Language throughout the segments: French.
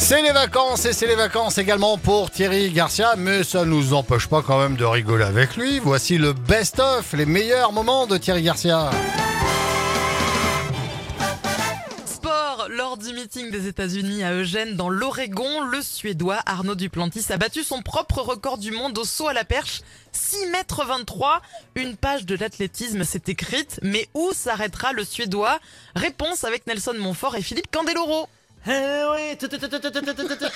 C'est les vacances également pour Thierry Garcia, mais ça ne nous empêche pas quand même de rigoler avec lui. Voici le best-of, les meilleurs moments de Thierry Garcia. Lors du meeting des États-Unis à Eugène, dans l'Oregon, le Suédois Arnaud Duplantis a battu son propre record du monde au saut à la perche, 6,23 m. Une page de l'athlétisme s'est écrite, mais où s'arrêtera le Suédois? Réponse avec Nelson Monfort et Philippe Candeloro. Eh oui, tout à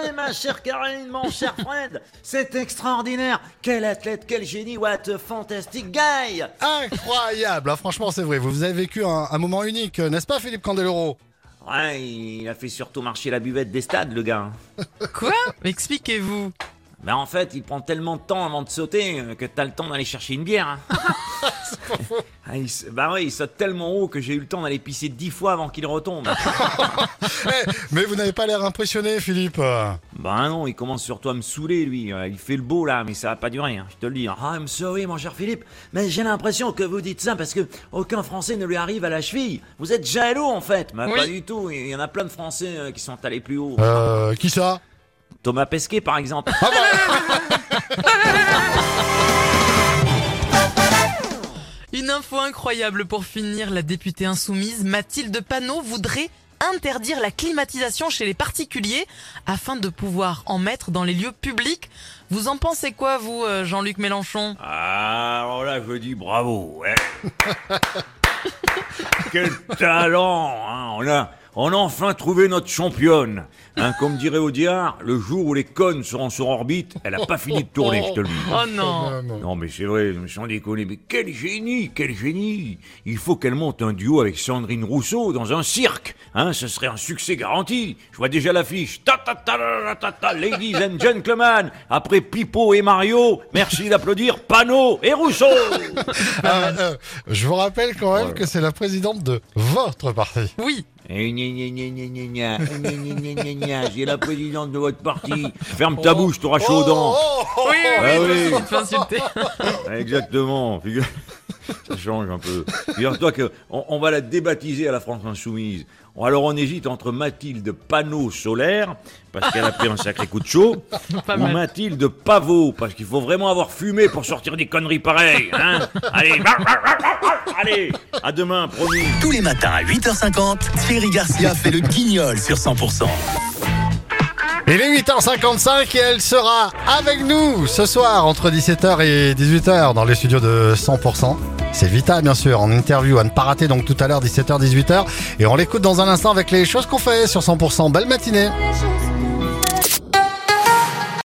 fait, ma chère Caroline, mon cher Fred, c'est extraordinaire. Quel athlète, quel génie, what a fantastic guy. Incroyable, franchement c'est vrai, vous avez vécu un moment unique, n'est-ce pas Philippe Candeloro? Ouais, il a fait surtout marcher la buvette des stades, le gars. Quoi ? Expliquez-vous. Ben en fait, il prend tellement de temps avant de sauter que t'as le temps d'aller chercher une bière. C'est pas faux. Il saute tellement haut que j'ai eu le temps d'aller pisser 10 fois avant qu'il retombe. Mais vous n'avez pas l'air impressionné, Philippe. Ben non, il commence surtout à me saouler, lui. Il fait le beau, là, mais ça va pas durer, je te le dis. Ah, I'm sorry, mon cher Philippe, mais j'ai l'impression que vous dites ça parce que aucun Français ne lui arrive à la cheville. Vous êtes jaloux, en fait. Mais oui. Pas du tout, il y en a plein de Français qui sont allés plus haut. Qui ça ? Thomas Pesquet, par exemple. Ah bon. Une info incroyable pour finir, la députée insoumise Mathilde Panot voudrait interdire la climatisation chez les particuliers afin de pouvoir en mettre dans les lieux publics. Vous en pensez quoi, vous, Jean-Luc Mélenchon? Ah, alors là, je dis bravo. Ouais. Quel talent, hein, on a enfin trouvé notre championne. Comme dirait Audiard, le jour où les connes seront sur orbite, elle a pas fini de tourner, je te le dis. Oh non. Non mais c'est vrai, sans déconner, mais quel génie. Il faut qu'elle monte un duo avec Sandrine Rousseau dans un cirque. Ce serait un succès garanti. Je vois déjà l'affiche. Ta-ta-ta-ta-ta-ta, ladies and gentlemen. Après Pipo et Mario, merci d'applaudir Panot et Rousseau. Je vous rappelle quand même que c'est la présidente de votre parti. Oui. J'ai la présidente de votre parti. Ferme ta bouche, t'auras chaud aux dents. Oui, tu vas insulter. Exactement. Ça change un peu. Figure-toi qu'on va la débaptiser à la France Insoumise. Alors on hésite entre Mathilde Panot solaire, parce qu'elle a pris un sacré coup de chaud, ou Mathilde Pavot, parce qu'il faut vraiment avoir fumé pour sortir des conneries pareilles. Allez, à demain, promis. Tous les matins à 8h50, Thierry Garcia fait le guignol sur 100%. Il est 8h55 et elle sera avec nous ce soir entre 17h et 18h dans les studios de 100%. C'est Vita, bien sûr, en interview à ne pas rater, donc tout à l'heure 17h-18h, et on l'écoute dans un instant avec les choses qu'on fait sur 100%. Belle matinée.